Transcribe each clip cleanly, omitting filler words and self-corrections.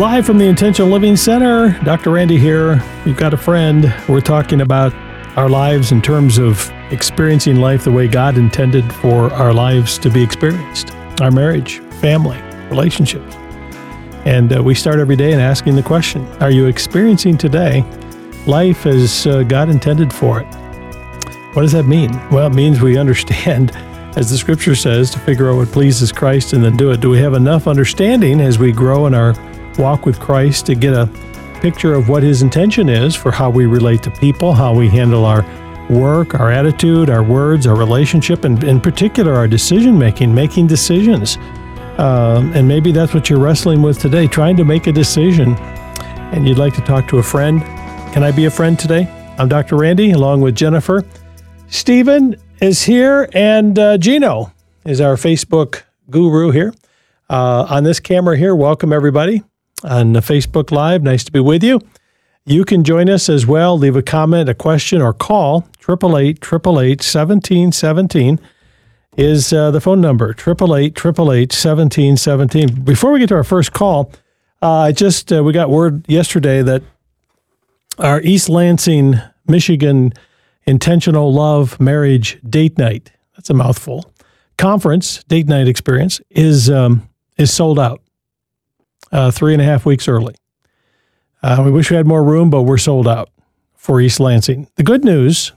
Live from the Intentional Living Center, Dr. Randy here. You've got a friend. We're talking about our lives in terms of experiencing life the way God intended for our lives to be experienced. Our marriage, family, relationships. And we start every day in asking the question, are you experiencing today life as God intended for it? What does that mean? Well, it means we understand, as the scripture says, to figure out what pleases Christ and then do it. Do we have enough understanding as we grow in our walk with Christ to get a picture of what his intention is for how we relate to people, how we handle our work, our attitude, our words, our relationship, and in particular, our decision-making, making decisions. And maybe that's what you're wrestling with today, trying to make a decision, and you'd like to talk to a friend. Can I be a friend today? I'm Dr. Randy, along with Jennifer. Stephen is here, and Gino is our Facebook guru here. On this camera here, welcome everybody on the Facebook Live. Nice to be with you. You can join us as well. Leave a comment, a question, or call. 888-888-1717 is the phone number, 888-888-1717. Before we get to our first call, we got word yesterday that our East Lansing, Michigan Intentional Love Marriage Date Night, that's a mouthful, conference, date night experience, is sold out 3.5 weeks early. We wish we had more room, but we're sold out for East Lansing. The good news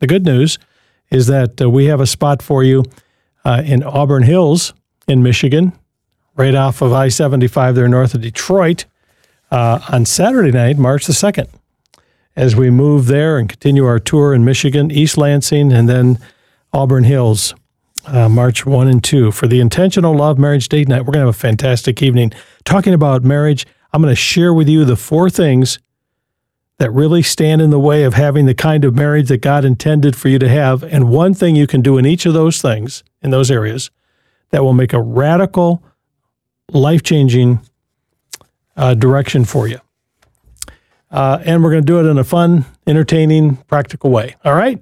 is that we have a spot for you in Auburn Hills in Michigan, right off of I-75 there north of Detroit, on Saturday night, March the 2nd. As we move there and continue our tour in Michigan, East Lansing, and then Auburn Hills, March 1 and 2 for the Intentional Love Marriage Date Night. We're going to have a fantastic evening talking about marriage. I'm going to share with you the four things that really stand in the way of having the kind of marriage that God intended for you to have, and one thing you can do in each of those things, in those areas, that will make a radical, life-changing direction for you. And we're going to do it in a fun, entertaining, practical way. All right?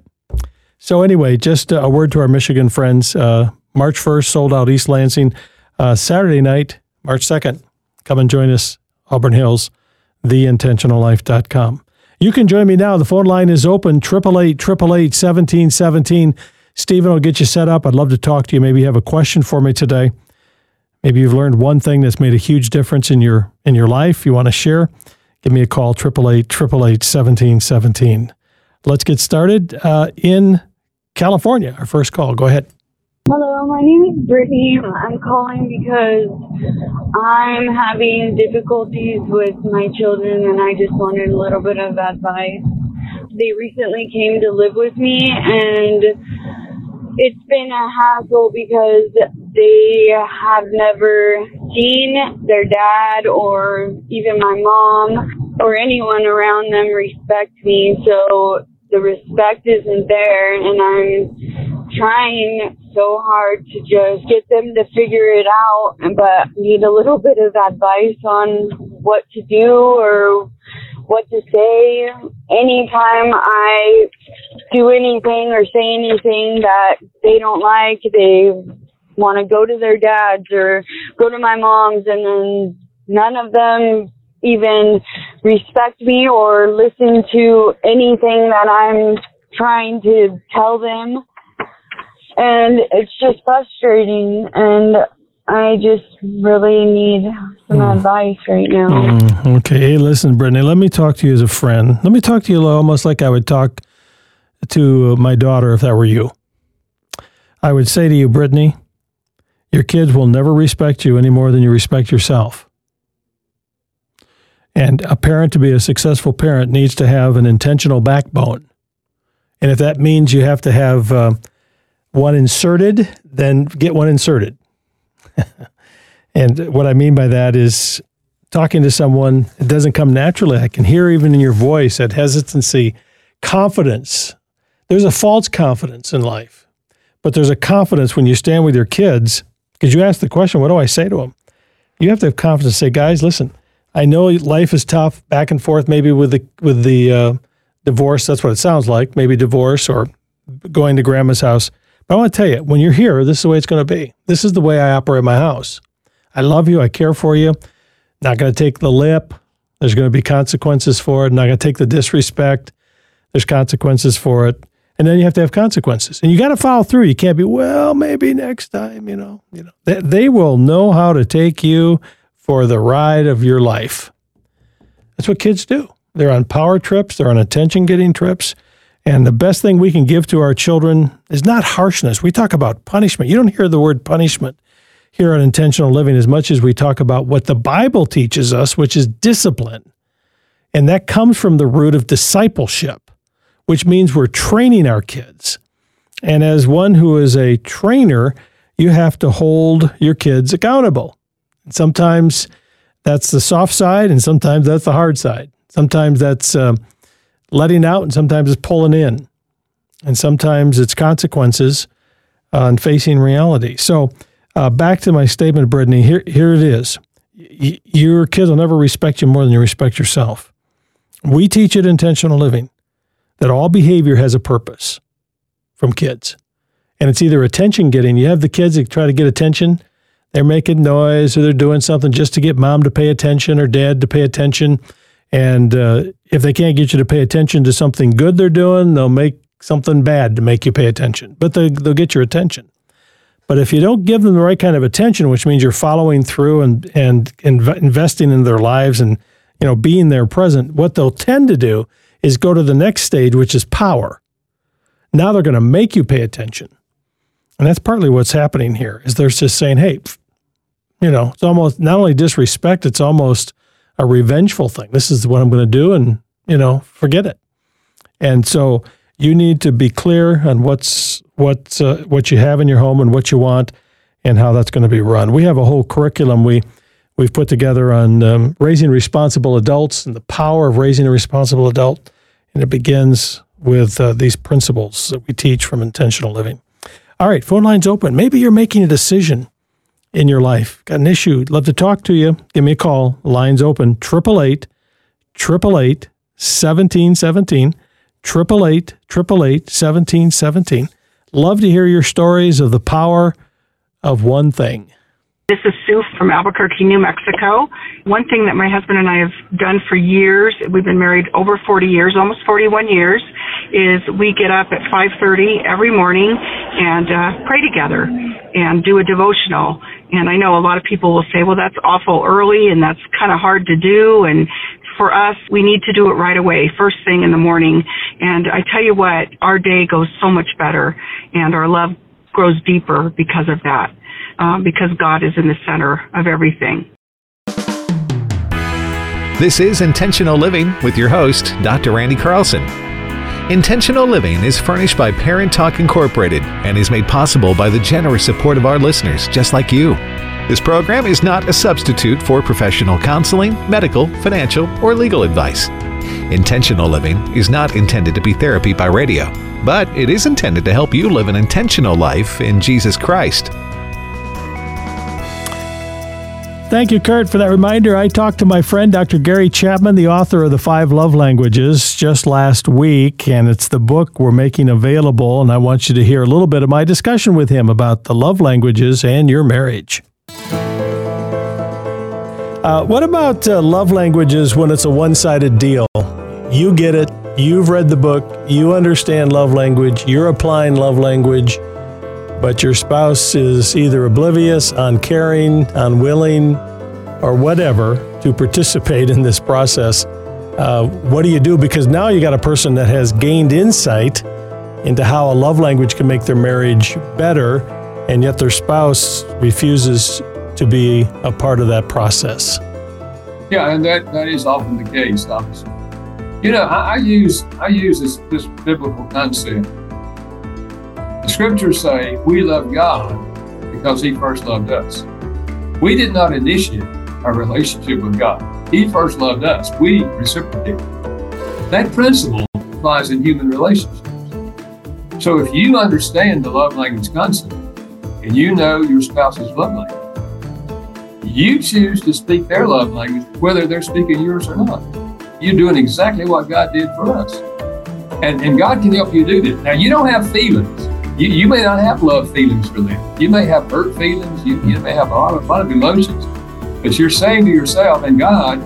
So anyway, just a word to our Michigan friends. March 1st, sold out East Lansing. Saturday night, March 2nd, come and join us, Auburn Hills, theintentionallife.com. You can join me now. The phone line is open, 888-888-1717. Stephen will get you set up. I'd love to talk to you. Maybe you have a question for me today. Maybe you've learned one thing that's made a huge difference in your life you want to share. Give me a call, 888-888-1717. Let's get started in California. Our first call. Go ahead. Hello, my name is Brittany. I'm calling because I'm having difficulties with my children, and I just wanted a little bit of advice. They recently came to live with me, and it's been a hassle because they have never seen their dad or even my mom or anyone around them respect me. So the respect isn't there, and I'm trying so hard to just get them to figure it out, but need a little bit of advice on what to do or what to say. Anytime I do anything or say anything that they don't like, they want to go to their dad's or go to my mom's, and then none of them even respect me or listen to anything that I'm trying to tell them. And it's just frustrating, and I just really need some advice right now. Okay. Hey, listen, Brittany, let me talk to you as a friend. Let me talk to you almost like I would talk to my daughter if that were you. I would say to you, Brittany, your kids will never respect you any more than you respect yourself. And a parent, to be a successful parent, needs to have an intentional backbone. And if that means you have to have one inserted, then get one inserted. And what I mean by that is talking to someone, it doesn't come naturally. I can hear even in your voice that hesitancy, confidence. There's a false confidence in life, but there's a confidence when you stand with your kids, because you ask the question, what do I say to them? You have to have confidence to say, guys, listen, I know life is tough back and forth, maybe with the divorce. That's what it sounds like. Maybe divorce or going to grandma's house. I want to tell you, when you're here, this is the way it's going to be. This is the way I operate my house. I love you. I care for you. Not going to take the lip. There's going to be consequences for it. Not going to take the disrespect. There's consequences for it. And then you have to have consequences. And you got to follow through. You can't be, well, maybe next time, you know. They will know how to take you for the ride of your life. That's what kids do. They're on power trips. They're on attention-getting trips. And the best thing we can give to our children is not harshness. We talk about punishment. You don't hear the word punishment here on Intentional Living as much as we talk about what the Bible teaches us, which is discipline. And that comes from the root of discipleship, which means we're training our kids. And as one who is a trainer, you have to hold your kids accountable. And sometimes that's the soft side, and sometimes that's the hard side. Sometimes that's letting out, and sometimes it's pulling in. And sometimes it's consequences on facing reality. So back to my statement, Brittany, here it is. Your kids will never respect you more than you respect yourself. We teach at Intentional Living that all behavior has a purpose from kids. And it's either attention getting. You have the kids that try to get attention. They're making noise or they're doing something just to get mom to pay attention or dad to pay attention. And if they can't get you to pay attention to something good they're doing, they'll make something bad to make you pay attention. But they'll get your attention. But if you don't give them the right kind of attention, which means you're following through and investing in their lives and being there present, what they'll tend to do is go to the next stage, which is power. Now they're going to make you pay attention. And that's partly what's happening here, is they're just saying, hey, it's almost not only disrespect, it's almost a revengeful thing. This is what I'm going to do and, forget it. And so you need to be clear on what you have in your home and what you want and how that's going to be run. We have a whole curriculum we've put together on raising responsible adults and the power of raising a responsible adult. And it begins with these principles that we teach from Intentional Living. All right, phone line's open. Maybe you're making a decision in your life. Got an issue. Love to talk to you. Give me a call. Line's open. 888-888-1717. 888-888-1717. Love to hear your stories of the power of one thing. This is Sue from Albuquerque, New Mexico. One thing that my husband and I have done for years, we've been married over 40 years, almost 41 years, is we get up at 5:30 every morning and pray together and do a devotional. And I know a lot of people will say, well, that's awful early and that's kind of hard to do. And for us, we need to do it right away, first thing in the morning. And I tell you what, our day goes so much better and our love grows deeper because of that. Because God is in the center of everything. This is Intentional Living with your host, Dr. Randy Carlson. Intentional Living is furnished by Parent Talk Incorporated and is made possible by the generous support of our listeners just like you. This program is not a substitute for professional counseling, medical, financial, or legal advice. Intentional Living is not intended to be therapy by radio, but it is intended to help you live an intentional life in Jesus Christ. Thank you, Kurt, for that reminder. I talked to my friend, Dr. Gary Chapman, the author of The Five Love Languages, just last week, and it's the book we're making available, and I want you to hear a little bit of my discussion with him about the love languages and your marriage. What about love languages when it's a one-sided deal? You get it. You've read the book. You understand love language. You're applying love language. But your spouse is either oblivious, uncaring, unwilling, or whatever to participate in this process. What do you do? Because now you got a person that has gained insight into how a love language can make their marriage better, and yet their spouse refuses to be a part of that process. Yeah, and that is often the case, obviously. I use this biblical concept. The scriptures say we love God because he first loved us. We did not initiate our relationship with God. He first loved us. We reciprocated. That principle applies in human relationships. So if you understand the love language concept and you know your spouse's love language, you choose to speak their love language, whether they're speaking yours or not. You're doing exactly what God did for us. And God can help you do this. Now, you don't have feelings. You may not have love feelings for them. You may have hurt feelings. You may have a lot of emotions. But you're saying to yourself and God,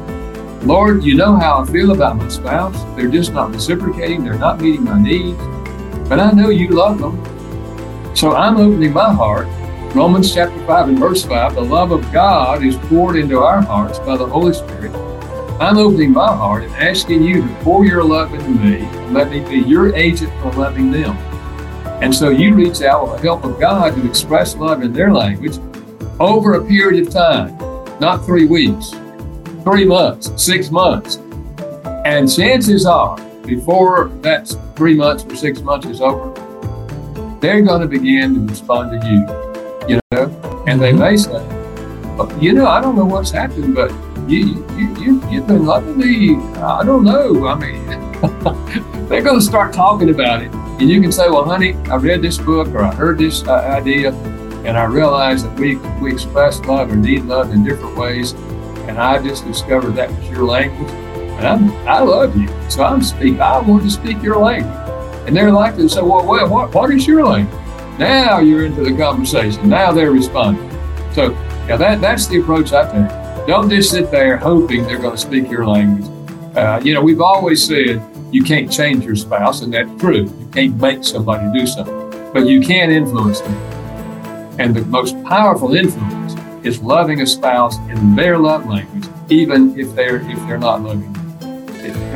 Lord, you know how I feel about my spouse. They're just not reciprocating. They're not meeting my needs. But I know you love them. So I'm opening my heart. Romans chapter 5 and verse 5, the love of God is poured into our hearts by the Holy Spirit. I'm opening my heart and asking you to pour your love into me and let me be your agent for loving them. And so you reach out with the help of God to express love in their language over a period of time, not 3 weeks, 3 months, 6 months. And chances are, before that 3 months or 6 months is over, they're going to begin to respond to you, you know, and they may say, you know, I don't know what's happened, but you've been loving me. I don't know. I mean, they're going to start talking about it. And you can say, well, honey, I read this book or I heard this idea, and I realized that we express love or need love in different ways. And I just discovered that was your language. And I love you. So I want to speak your language. And they're likely to say, well, what is your language? Now you're into the conversation. Now they're responding. So yeah, that's the approach I take. Don't just sit there hoping they're going to speak your language. You know, we've always said you can't change your spouse, and that's true. You can't make somebody do something, but you can influence them. And the most powerful influence is loving a spouse in their love language, even if they're not loving you.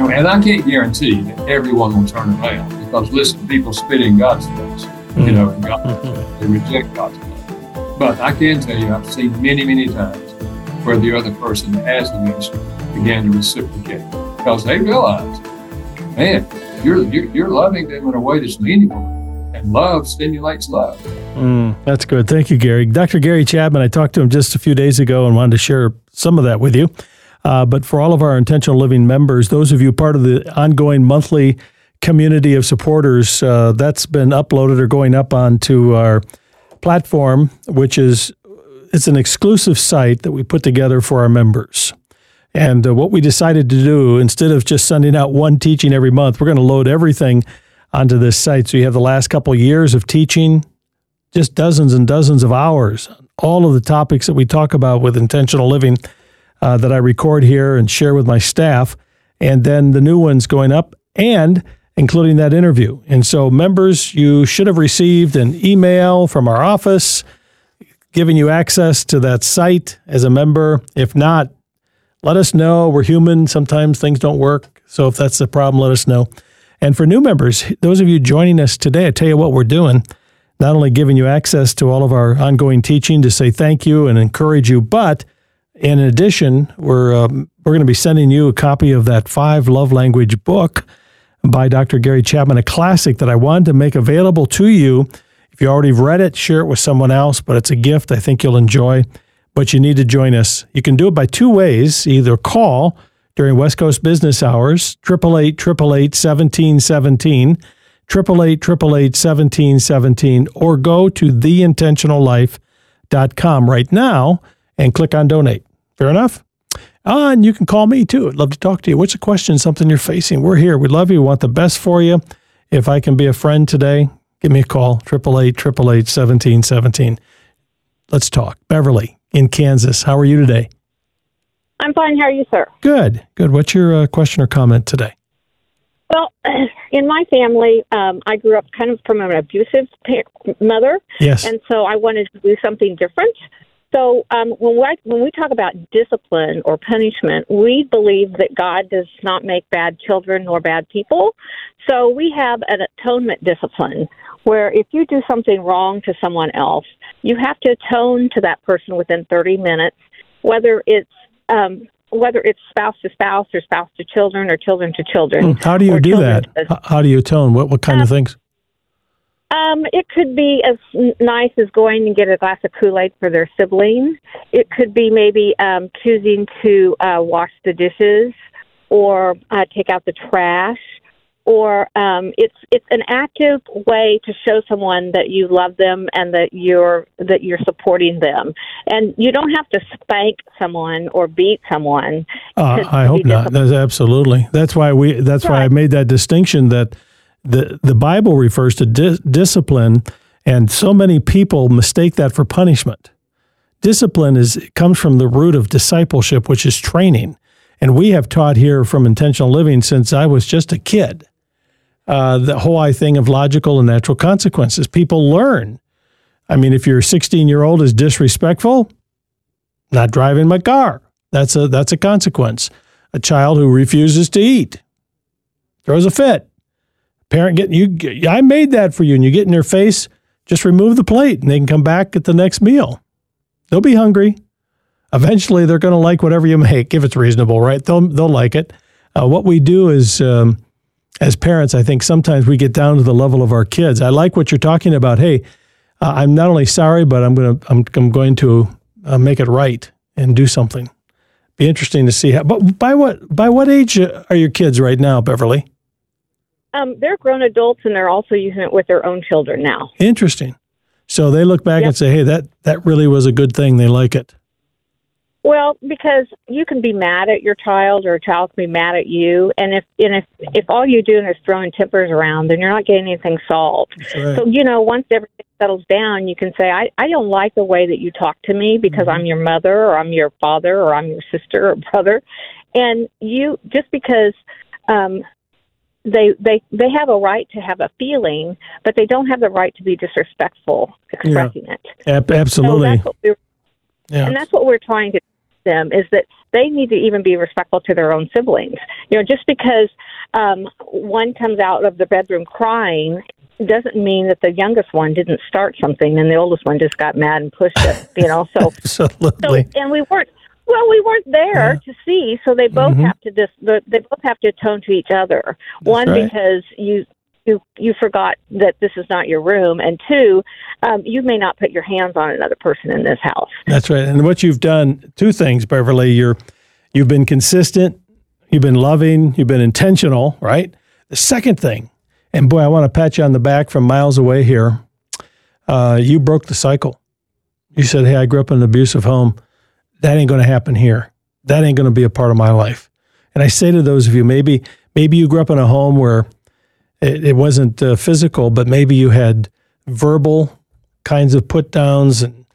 And I can't guarantee that everyone will turn around, because listen, people spit in God's face, you know, in God's face. They reject God's face. But I can tell you, I've seen many, many times where the other person has the ministry began to reciprocate, because they realize, man, you're loving them in a way that's meaningful, and love stimulates love. That's good. Thank you, Gary. Dr. Gary Chapman, I talked to him just a few days ago and wanted to share some of that with you. But for all of our Intentional Living members, those of you part of the ongoing monthly community of supporters, that's been uploaded or going up onto our platform, which is it's an exclusive site that we put together for our members. And what we decided to do, instead of just sending out one teaching every month, we're going to load everything onto this site. So you have the last couple of years of teaching, just dozens and dozens of hours, all of the topics that we talk about with Intentional Living that I record here and share with my staff, and then the new ones going up, and including that interview. And so members, you should have received an email from our office giving you access to that site as a member. If not, let us know. We're human. Sometimes things don't work. So if that's the problem, let us know. And for new members, those of you joining us today, I tell you what we're doing, not only giving you access to all of our ongoing teaching to say thank you and encourage you, but in addition, we're going to be sending you a copy of that 5 Love Language book by Dr. Gary Chapman, a classic that I wanted to make available to you. If you already read it, share it with someone else, but it's a gift I think you'll enjoy. But you need to join us. You can do it by two ways. Either call during West Coast business hours, 888-888-1717, 888-888-1717, or go to theintentionallife.com right now and click on Donate. Fair enough? And you can call me too. I'd love to talk to you. What's a question, something you're facing? We're here. We love you. We want the best for you. If I can be a friend today, give me a call, 888-888-1717. Let's talk. Beverly in Kansas, how are you today? I'm fine. How are you, sir? Good. Good. What's your question or comment today? Well, in my family, I grew up kind of from an abusive mother. Yes. And so I wanted to do something different. So when we talk about discipline or punishment, we believe that God does not make bad children nor bad people. So we have an atonement discipline where if you do something wrong to someone else, you have to atone to that person within 30 minutes, whether it's spouse to spouse or spouse to children or children to children. How do you do that? How do you atone? What kind of things? It could be as nice as going and get a glass of Kool-Aid for their sibling. It could be maybe choosing to wash the dishes or take out the trash. Or it's an active way to show someone that you love them and that you're supporting them. And you don't have to spank someone or beat someone. I hope not. Absolutely. That's why I made that distinction that the Bible refers to discipline, and so many people mistake that for punishment. Discipline comes from the root of discipleship, which is training. And we have taught here from Intentional Living since I was just a kid, the whole thing of logical and natural consequences. People learn. I mean, if your 16-year-old is disrespectful, not driving my car, that's a consequence. A child who refuses to eat, throws a fit. Parent I made that for you, and you get in their face, just remove the plate, and they can come back at the next meal. They'll be hungry. Eventually, they're going to like whatever you make, if it's reasonable, right? They'll like it. What we do is, as parents, I think sometimes we get down to the level of our kids. I like what you're talking about. Hey, I'm not only sorry, but I'm going to make it right and do something. Be interesting to see how. But by what age are your kids right now, Beverly? They're grown adults, and they're also using it with their own children now. Interesting. So they look back and say, hey, that really was a good thing. They like it. Well, because you can be mad at your child, or a child can be mad at you, and if all you're doing is throwing tempers around, then you're not getting anything solved. Right. So, once everything settles down, you can say, I don't like the way that you talk to me because I'm your mother, or I'm your father, or I'm your sister or brother. And you, just because they have a right to have a feeling, but they don't have the right to be disrespectful expressing it. Absolutely. So that's what And that's what we're trying to do them, is that they need to even be respectful to their own siblings. Just because one comes out of the bedroom crying doesn't mean that the youngest one didn't start something and the oldest one just got mad and pushed it. So absolutely. So, and we weren't there to see. So they both have to atone to each other. That's one, right. Because you forgot that this is not your room, and two, you may not put your hands on another person in this house. That's right. And what you've done, two things, Beverly. You've been consistent, you've been loving, you've been intentional, right? The second thing, and boy, I want to pat you on the back from miles away here. You broke the cycle. You said, hey, I grew up in an abusive home. That ain't going to happen here. That ain't going to be a part of my life. And I say to those of you, maybe you grew up in a home where it wasn't physical, but maybe you had verbal kinds of put-downs and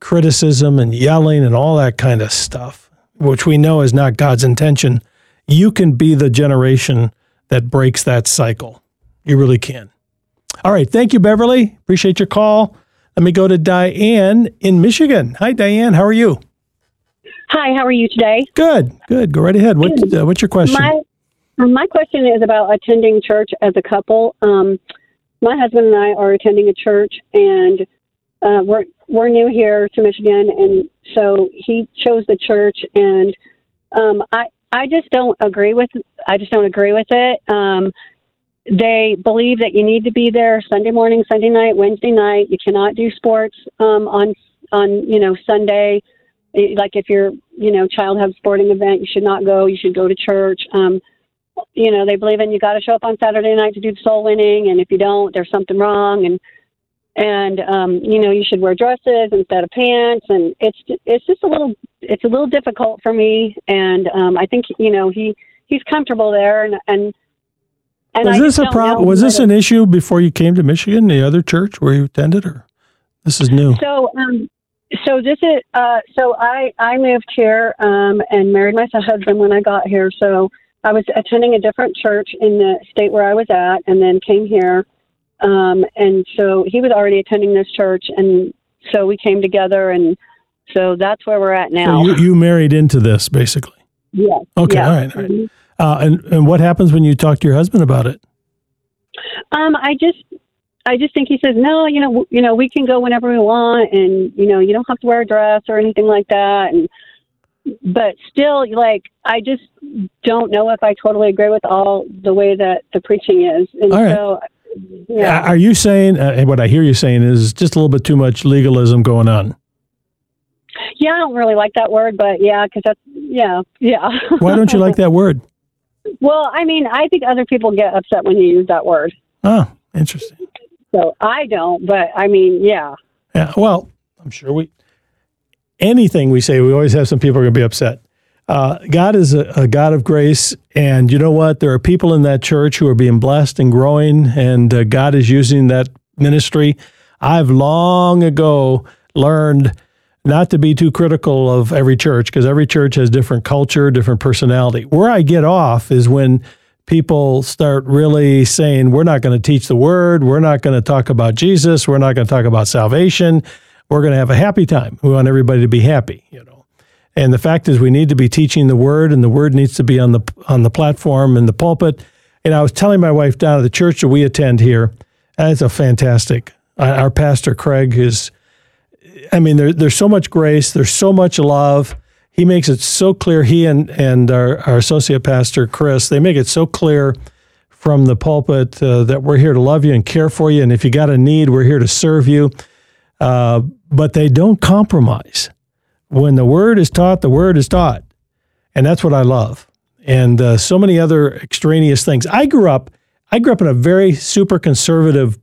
criticism and yelling and all that kind of stuff, which we know is not God's intention. You can be the generation that breaks that cycle. You really can. All right. Thank you, Beverly. Appreciate your call. Let me go to Diane in Michigan. Hi, Diane. How are you? Hi. How are you today? Good. Go right ahead. What's your question? My question is about attending church as a couple. My husband and I are attending a church, and we're new here to Michigan, and so he chose the church, and I just don't agree with it. They believe that you need to be there Sunday morning, Sunday night, Wednesday night. You cannot do sports on Sunday. Like if your child has a sporting event, you should not go. You should go to church. They believe in you got to show up on Saturday night to do the soul winning, and if you don't, there's something wrong. And you should wear dresses instead of pants. And it's a little difficult for me. And I think he's comfortable there. And was this a problem? Was this an issue before you came to Michigan? The other church where you attended, or this is new? So I moved here and married my husband when I got here. So I was attending a different church in the state where I was at, and then came here. And so he was already attending this church, and so we came together, and so that's where we're at now. So you married into this, basically? Yes. Okay, yeah. All right. Mm-hmm. And what happens when you talk to your husband about it? I just think he says, no, we can go whenever we want, and, you don't have to wear a dress or anything like that, and but still, I just don't know if I totally agree with all the way that the preaching is. And all right. So, yeah. Are you saying, what I hear you saying is just a little bit too much legalism going on? Yeah, I don't really like that word, but yeah, because that's, yeah. Why don't you like that word? Well, I think other people get upset when you use that word. Oh, interesting. So I don't, but yeah. Yeah, well, I'm sure anything we say, we always have some people are going to be upset. God is a God of grace, and you know what? There are people in that church who are being blessed and growing, and God is using that ministry. I've long ago learned not to be too critical of every church, because every church has different culture, different personality. Where I get off is when people start really saying, we're not going to teach the word, we're not going to talk about Jesus, we're not going to talk about salvation, we're going to have a happy time. We want everybody to be happy, you know. And the fact is, we need to be teaching the word, and the word needs to be on the platform and the pulpit. And I was telling my wife down at the church that we attend here, that's a fantastic. Our pastor, Craig, is, I mean, there's so much grace, there's so much love. He makes it so clear, he and our associate pastor, Chris, they make it so clear from the pulpit that we're here to love you and care for you, and if you got a need, we're here to serve you. But they don't compromise. When the word is taught, the word is taught. And that's what I love. And so many other extraneous things. I grew up in a very super conservative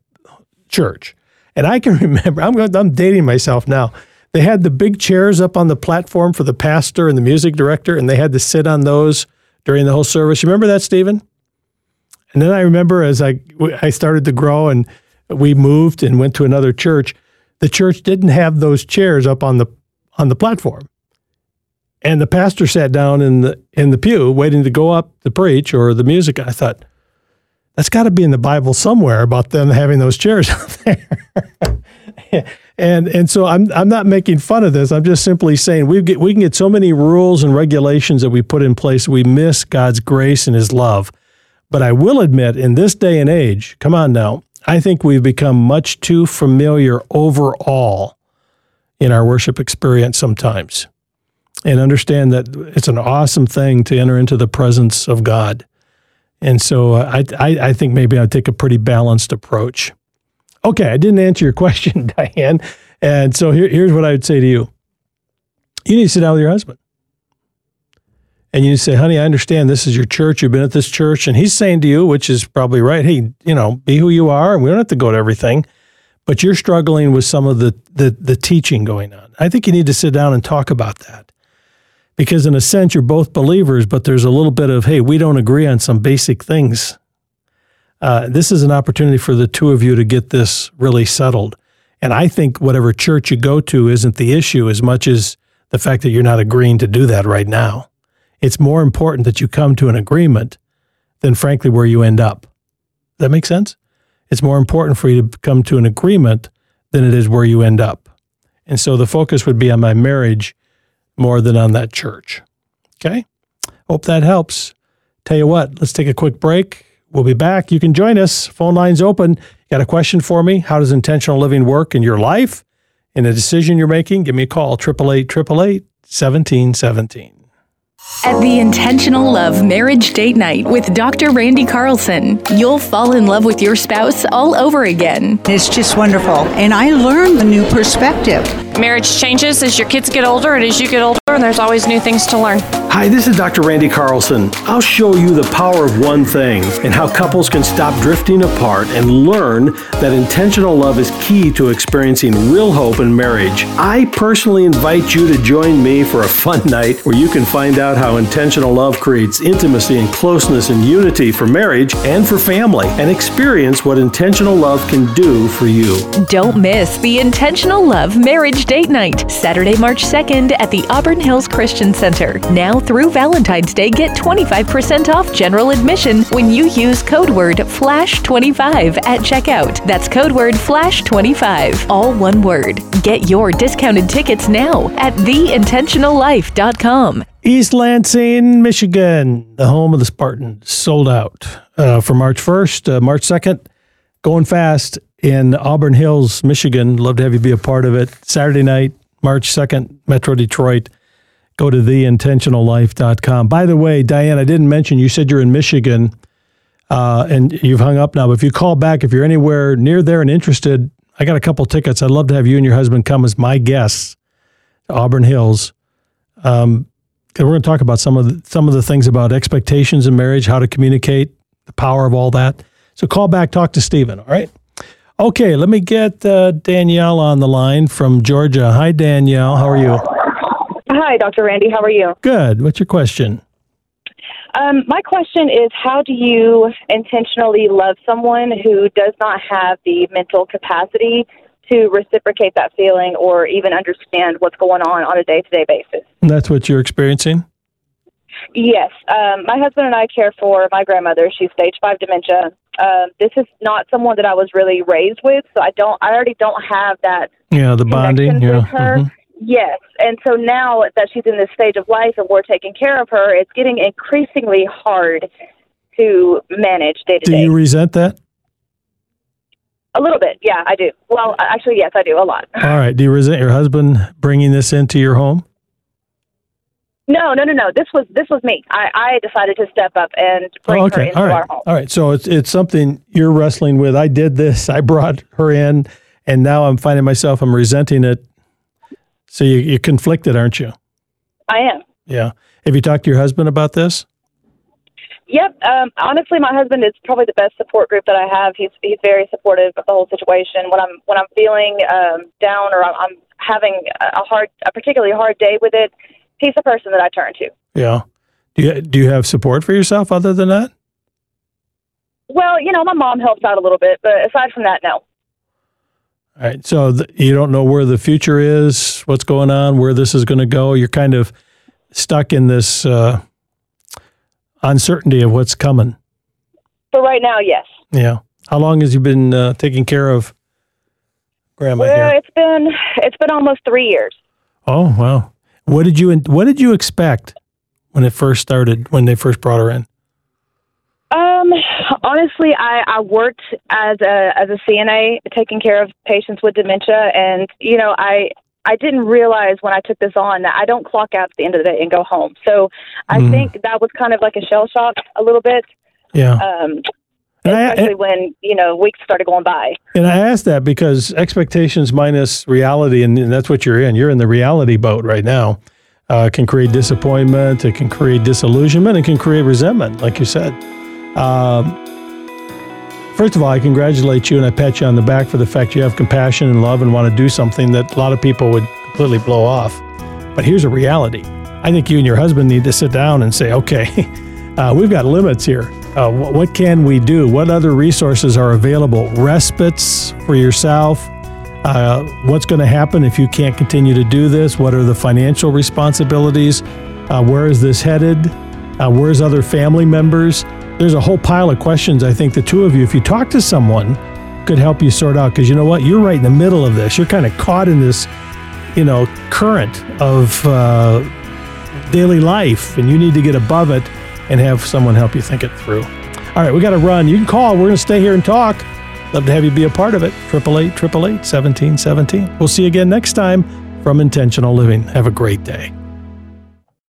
church. And I can remember, I'm dating myself now, they had the big chairs up on the platform for the pastor and the music director, and they had to sit on those during the whole service. You remember that, Stephen? And then I remember as I started to grow and we moved and went to another church, the church didn't have those chairs up on the platform. And the pastor sat down in the pew waiting to go up to preach or the music. I thought, that's got to be in the Bible somewhere about them having those chairs out there. And so I'm not making fun of this. I'm just simply saying we can get so many rules and regulations that we put in place, we miss God's grace and his love. But I will admit, in this day and age, come on now, I think we've become much too familiar overall in our worship experience sometimes. And understand that it's an awesome thing to enter into the presence of God. And so I think maybe I'd take a pretty balanced approach. Okay, I didn't answer your question, Diane. And so here's what I would say to you. You need to sit down with your husband. And you say, honey, I understand this is your church. You've been at this church. And he's saying to you, which is probably right, hey, you know, be who you are. And we don't have to go to everything. But you're struggling with some of the teaching going on. I think you need to sit down and talk about that. Because in a sense, you're both believers, but there's a little bit of, hey, we don't agree on some basic things. This is an opportunity for the two of you to get this really settled. And I think whatever church you go to isn't the issue as much as the fact that you're not agreeing to do that right now. It's more important that you come to an agreement than, frankly, where you end up. Does that make sense? It's more important for you to come to an agreement than it is where you end up. And so the focus would be on my marriage more than on that church. Okay? Hope that helps. Tell you what, let's take a quick break. We'll be back. You can join us. Phone line's open. Got a question for me? How does intentional living work in your life? In a decision you're making, give me a call. 888-888-1717. At the Intentional Love Marriage Date Night with Dr. Randy Carlson, you'll fall in love with your spouse all over again. It's just wonderful. And I learned a new perspective. Marriage changes as your kids get older and as you get older, and there's always new things to learn. Hi, this is Dr. Randy Carlson. I'll show you the power of one thing and how couples can stop drifting apart and learn that intentional love is key to experiencing real hope in marriage. I personally invite you to join me for a fun night where you can find out how intentional love creates intimacy and closeness and unity for marriage and for family, and experience what intentional love can do for you. Don't miss the Intentional Love Marriage Date Night, Saturday, March 2nd at the Auburn Hills Christian Center. Now through Valentine's Day, get 25% off general admission when you use code word FLASH25 at checkout. That's code word FLASH25, all one word. Get your discounted tickets now at theintentionallife.com. East Lansing, Michigan, the home of the Spartans, sold out for March 1st, March 2nd, going fast in Auburn Hills, Michigan. Love to have you be a part of it. Saturday night, March 2nd, Metro Detroit. Go to theintentionallife.com. By the way, Diane, I didn't mention, you said you're in Michigan, and you've hung up now, but if you call back, if you're anywhere near there and interested, I got a couple tickets. I'd love to have you and your husband come as my guests to Auburn Hills. We're going to talk about some of the things about expectations in marriage, how to communicate, the power of all that. So call back, talk to Stephen, all right? Okay, let me get Danielle on the line from Georgia. Hi, Danielle. How are you? Hi, Dr. Randy. How are you? Good. What's your question? My question is, how do you intentionally love someone who does not have the mental capacity to reciprocate that feeling or even understand what's going on a day-to-day basis. And that's what you're experiencing? Yes. My husband and I care for my grandmother. She's stage 5 dementia. This is not someone that I was really raised with, so I already don't have that. Yeah, the bonding. Yeah. With her. Mm-hmm. Yes. And so now that she's in this stage of life and we're taking care of her, it's getting increasingly hard to manage day to day. Do you resent that? A little bit. Yeah, I do. Well, actually, yes, I do a lot. All right. Do you resent your husband bringing this into your home? No. This was me. I decided to step up and bring her into our home. All right. So it's something you're wrestling with. I did this. I brought her in, and now I'm finding myself I'm resenting it. So you're conflicted, aren't you? I am. Yeah. Have you talked to your husband about this? Yep. Honestly, my husband is probably the best support group that I have. He's very supportive of the whole situation. When I'm feeling down or I'm having a particularly hard day with it, he's the person that I turn to. Yeah. Do you have support for yourself other than that? Well, my mom helps out a little bit, but aside from that, no. All right. So you don't know where the future is, what's going on, where this is going to go. You're kind of stuck in this uncertainty of what's coming. For right now, yes. Yeah. How long has you been taking care of Grandma here? It's been almost 3 years. Oh, wow. What did you expect when it first started, when they first brought her in? Honestly, I worked as a CNA taking care of patients with dementia, and I didn't realize when I took this on that I don't clock out at the end of the day and go home. So I think that was kind of like a shell shock a little bit. Yeah. Especially when, weeks started going by. And I asked that because expectations minus reality, and that's what you're in. You're in the reality boat right now. Can create disappointment. It can create disillusionment. It can create resentment, like you said. First of all, I congratulate you and I pat you on the back for the fact you have compassion and love and want to do something that a lot of people would completely blow off. But here's a reality. I think you and your husband need to sit down and say, okay, we've got limits here. What can we do? What other resources are available? Respites for yourself. What's going to happen if you can't continue to do this? What are the financial responsibilities? Where is this headed? Where's other family members? There's a whole pile of questions. I think the two of you, if you talk to someone, could help you sort out. Because you know what? You're right in the middle of this. You're kind of caught in this, current of daily life. And you need to get above it and have someone help you think it through. All right, we got to run. You can call. We're going to stay here and talk. Love to have you be a part of it. 888-888-1717. We'll see you again next time from Intentional Living. Have a great day.